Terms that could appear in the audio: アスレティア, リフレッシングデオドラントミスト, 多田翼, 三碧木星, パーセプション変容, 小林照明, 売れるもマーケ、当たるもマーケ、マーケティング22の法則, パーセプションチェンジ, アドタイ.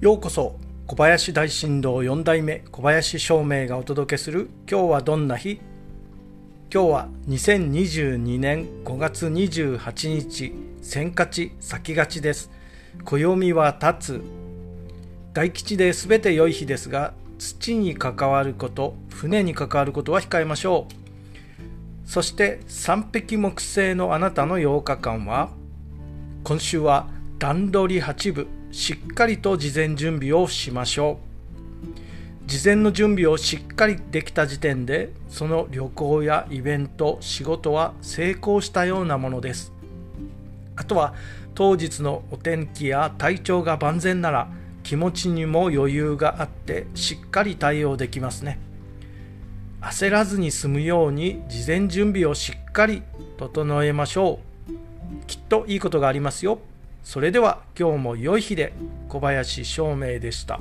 ようこそ小林大震動4代目小林照明がお届けする今日はどんな日。今日は2022年5月28日先勝ち先勝ちです。暦は立つ。大吉で全て良い日ですが、土に関わること、船に関わることは控えましょう。そして三碧木星のあなたの8日間は、今週は段取り8部、しっかりと事前準備をしましょう。事前の準備をしっかりできた時点で、その旅行やイベント、仕事は成功したようなものです。あとは当日のお天気や体調が万全なら、気持ちにも余裕があってしっかり対応できますね。焦らずに済むように事前準備をしっかり整えましょう。きっといいことがありますよ。それでは今日も良い日で。小林照明でした。